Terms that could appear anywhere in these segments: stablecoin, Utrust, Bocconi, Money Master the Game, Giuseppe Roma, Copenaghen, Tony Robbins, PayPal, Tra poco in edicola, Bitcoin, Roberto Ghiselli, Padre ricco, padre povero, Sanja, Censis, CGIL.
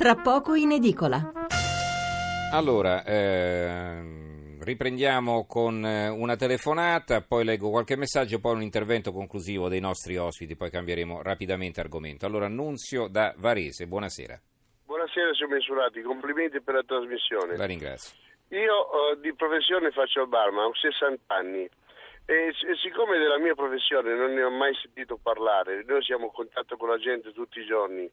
Tra poco in edicola. Allora, riprendiamo con una telefonata, poi leggo qualche messaggio, poi un intervento conclusivo dei nostri ospiti, poi cambieremo rapidamente argomento. Allora, Nunzio da Varese, buonasera. Buonasera, signor Misurati, complimenti per la trasmissione. La ringrazio. Io di professione faccio il barman, ho 60 anni. E siccome della mia professione non ne ho mai sentito parlare, noi siamo in contatto con la gente tutti i giorni,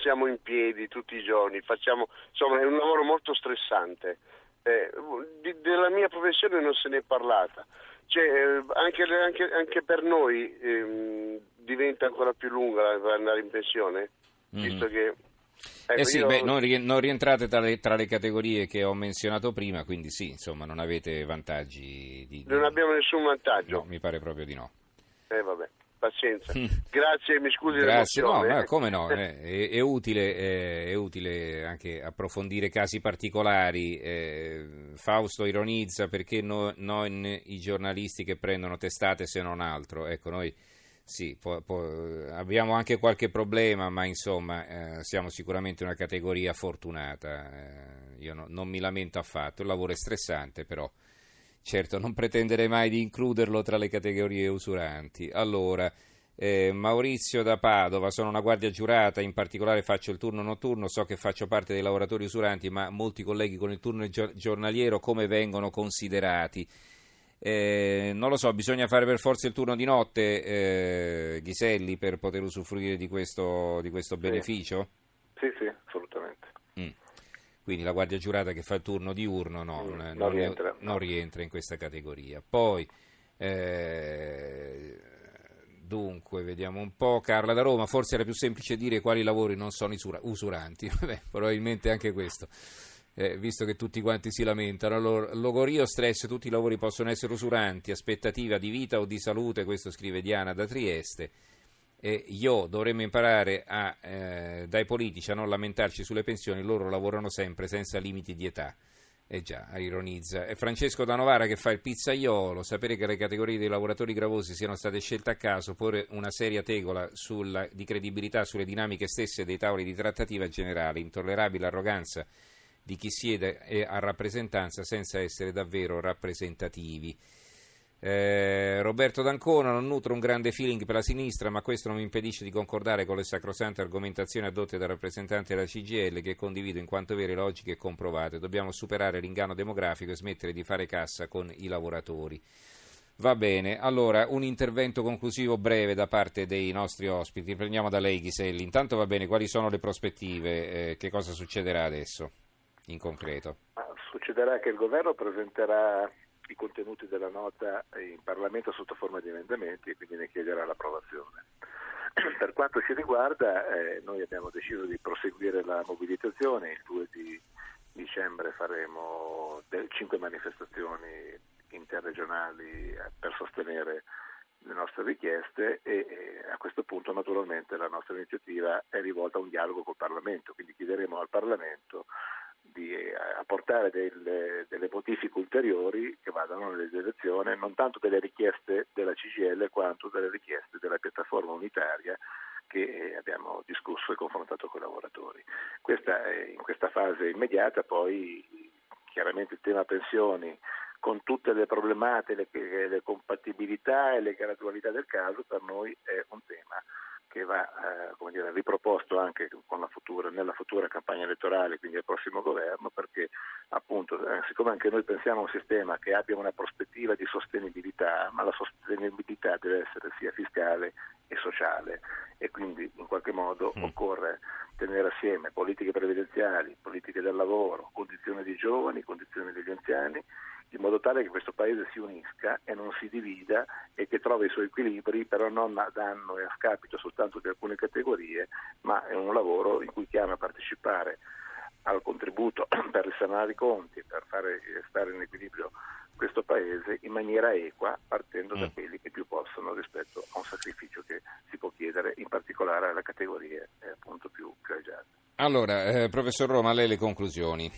siamo in piedi tutti i giorni, facciamo, insomma è un lavoro molto stressante, della mia professione non se ne è parlata, cioè, anche per noi diventa ancora più lunga andare in pensione, visto che... non rientrate tra le categorie che ho menzionato prima, quindi sì, insomma, non avete vantaggi. Non abbiamo nessun vantaggio. No, mi pare proprio di no. Vabbè, pazienza. Grazie, mi scusi. Grazie, no, ma come no, è utile anche approfondire casi particolari. Fausto ironizza perché non i giornalisti che prendono testate se non altro, ecco, noi... Sì, abbiamo anche qualche problema, ma insomma siamo sicuramente una categoria fortunata, io non mi lamento affatto, il lavoro è stressante però, certo non pretenderei mai di includerlo tra le categorie usuranti. Allora, Maurizio da Padova, sono una guardia giurata, in particolare faccio il turno notturno, so che faccio parte dei lavoratori usuranti, ma molti colleghi con il turno giornaliero come vengono considerati? Non lo so, bisogna fare per forza il turno di notte, Ghiselli, per poter usufruire di questo beneficio? Sì, assolutamente. Quindi la guardia giurata che fa il turno diurno non rientra in questa categoria. Poi, dunque, vediamo un po', Carla da Roma, forse era più semplice dire quali lavori non sono usuranti. Vabbè, probabilmente anche questo. Visto che tutti quanti si lamentano, allora, logorio, stress, tutti i lavori possono essere usuranti, aspettativa di vita o di salute, questo scrive Diana da Trieste. Io dovremmo imparare dai politici a non lamentarci sulle pensioni, loro lavorano sempre senza limiti di età. Già, ironizza. È Francesco da Novara che fa il pizzaiolo, sapere che le categorie dei lavoratori gravosi siano state scelte a caso, porre una seria tegola di credibilità sulle dinamiche stesse dei tavoli di trattativa generale, intollerabile arroganza di chi siede a rappresentanza senza essere davvero rappresentativi. Roberto D'Ancona, non nutro un grande feeling per la sinistra, ma questo non mi impedisce di concordare con le sacrosante argomentazioni adotte dal rappresentante della CGIL, che condivido in quanto vere, logiche e comprovate. Dobbiamo superare l'inganno demografico e smettere di fare cassa con i lavoratori. Va bene, allora un intervento conclusivo breve da parte dei nostri ospiti. Prendiamo da lei, Ghiselli. Intanto, va bene, quali sono le prospettive? Che cosa succederà adesso? In concreto, succederà che il governo presenterà i contenuti della nota in Parlamento sotto forma di emendamenti e quindi ne chiederà l'approvazione. Per quanto ci riguarda, noi abbiamo deciso di proseguire la mobilitazione. Il 2 di dicembre faremo 5 manifestazioni interregionali per sostenere le nostre richieste e a questo punto naturalmente la nostra iniziativa è rivolta a un dialogo col Parlamento, quindi chiederemo al Parlamento di apportare delle modifiche ulteriori che vadano nella direzione non tanto delle richieste della CGIL quanto delle richieste della piattaforma unitaria che abbiamo discusso e confrontato con i lavoratori. In questa fase immediata, poi chiaramente il tema pensioni con tutte le problematiche, le compatibilità e le gradualità del caso per noi è un tema che va riproposto anche con nella futura campagna elettorale, quindi al prossimo governo, perché appunto siccome anche noi pensiamo a un sistema che abbia una prospettiva di sostenibilità, ma la sostenibilità deve essere sia fiscale e sociale e quindi in qualche modo occorre tenere assieme politiche previdenziali, politiche del lavoro, condizioni dei giovani, condizioni degli anziani, in modo tale che questo Paese si unisca e non si divida e che trovi i suoi equilibri, però non a danno e a scapito soltanto di alcune categorie, ma è un lavoro in cui chiama a partecipare al contributo per risanare i conti, per fare stare in equilibrio questo Paese in maniera equa, partendo da quelli che più possono rispetto a un sacrificio che si può chiedere, in particolare alle categorie appunto più agiate. Allora, professor Roma, lei le conclusioni.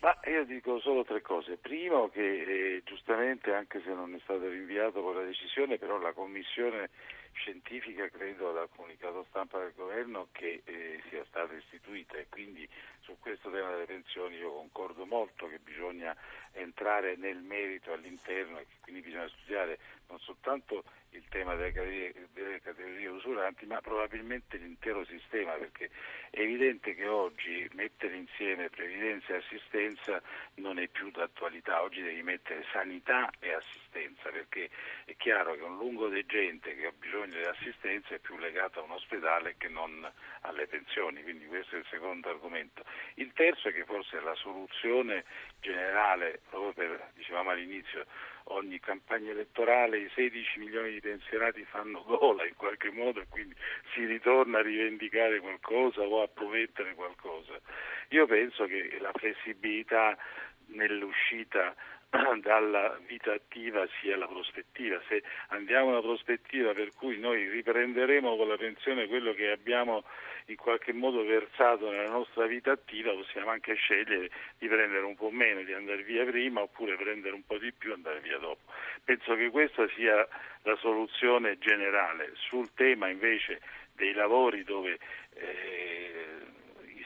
Ma io dico solo 3 cose. Primo, che giustamente, anche se non è stato rinviato con la decisione, però la Commissione scientifica, credo, dal comunicato stampa del governo che sia stata istituita, e quindi su questo tema delle pensioni io concordo molto che bisogna entrare nel merito all'interno e che quindi bisogna studiare non soltanto il tema delle categorie usuranti ma probabilmente l'intero sistema, perché è evidente che oggi mettere insieme previdenza e assistenza non è più d'attualità, oggi devi mettere sanità e assistenza, perché è chiaro che un lungo degente che ha bisogno di assistenza è più legato a un ospedale che non alle pensioni, quindi questo è il secondo argomento. Il terzo è che forse è la soluzione generale, proprio per, dicevamo all'inizio, ogni campagna elettorale i 16 milioni di pensionati fanno gola in qualche modo e quindi si ritorna a rivendicare qualcosa o a promettere qualcosa. Io penso che la flessibilità nell'uscita dalla vita attiva sia la prospettiva. Se andiamo a una prospettiva per cui noi riprenderemo con la pensione quello che abbiamo in qualche modo versato nella nostra vita attiva, possiamo anche scegliere di prendere un po' meno, di andare via prima, oppure prendere un po' di più e andare via dopo. Penso che questa sia la soluzione generale. Sul tema invece dei lavori dove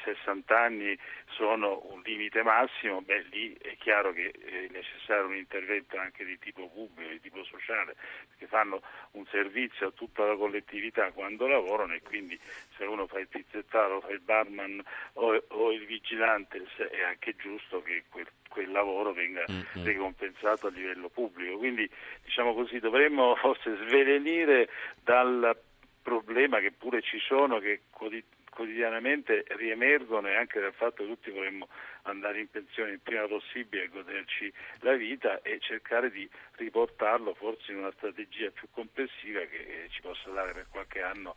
60 anni sono un limite massimo, beh, lì è chiaro che è necessario un intervento anche di tipo pubblico, di tipo sociale, perché fanno un servizio a tutta la collettività quando lavorano, e quindi se uno fa il pizzettaro, fa il barman o il vigilante è anche giusto che quel lavoro venga ricompensato a livello pubblico. Quindi, diciamo così, dovremmo forse svelenire dal problema che pure ci sono, che quotidianamente riemergono, e anche dal fatto che tutti vorremmo andare in pensione il prima possibile e goderci la vita, e cercare di riportarlo forse in una strategia più complessiva che ci possa dare per qualche anno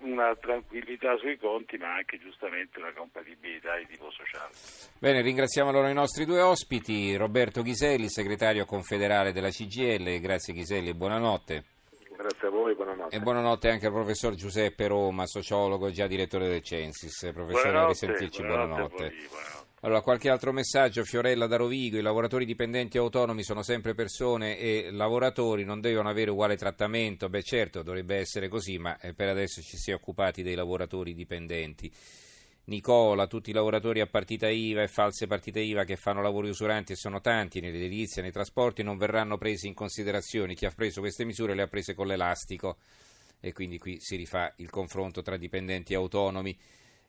una tranquillità sui conti ma anche giustamente una compatibilità di tipo sociale. Bene, ringraziamo allora i nostri due ospiti, Roberto Ghiselli, segretario confederale della CGIL, grazie Ghiselli e buonanotte. Grazie a voi, buonanotte. E buonanotte anche al professor Giuseppe Roma, sociologo e già direttore del Censis. Professore, a risentirci, buonanotte. Allora, qualche altro messaggio. Fiorella da Rovigo: i lavoratori dipendenti e autonomi sono sempre persone e lavoratori, non devono avere uguale trattamento. Beh, certo, dovrebbe essere così, ma per adesso ci si è occupati dei lavoratori dipendenti. Nicola: tutti i lavoratori a partita IVA e false partite IVA che fanno lavori usuranti, e sono tanti, nell'edilizia, nei trasporti, non verranno presi in considerazione. Chi ha preso queste misure le ha prese con l'elastico, e quindi qui si rifà il confronto tra dipendenti e autonomi.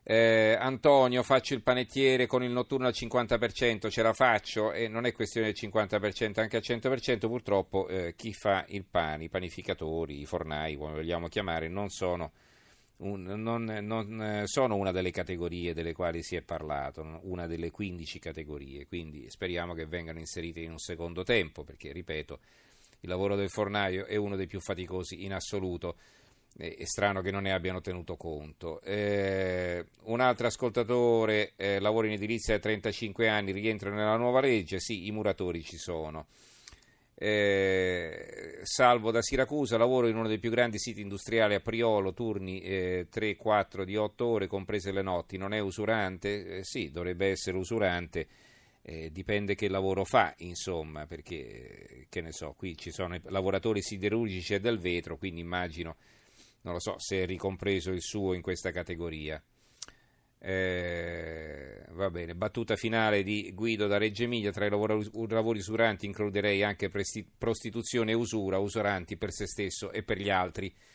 Antonio: faccio il panettiere con il notturno al 50%, ce la faccio, e non è questione del 50%, anche al 100% purtroppo chi fa il pane, i panificatori, i fornai, come vogliamo chiamare, non sono una delle categorie delle quali si è parlato, una delle 15 categorie, quindi speriamo che vengano inserite in un secondo tempo, perché, ripeto, il lavoro del fornaio è uno dei più faticosi in assoluto, è strano che non ne abbiano tenuto conto. Un altro ascoltatore: lavoro in edilizia da 35 anni, rientra nella nuova legge? Sì, i muratori ci sono. Salvo da Siracusa: lavoro in uno dei più grandi siti industriali a Priolo, turni 3-4 di 8 ore comprese le notti, non è usurante? Sì, dovrebbe essere usurante, dipende che lavoro fa, insomma, perché che ne so, qui ci sono i lavoratori siderurgici e del vetro, quindi immagino, non lo so se è ricompreso il suo in questa categoria. Va bene, battuta finale di Guido da Reggio Emilia: tra i lavori usuranti includerei anche prostituzione e usura, usuranti per se stesso e per gli altri.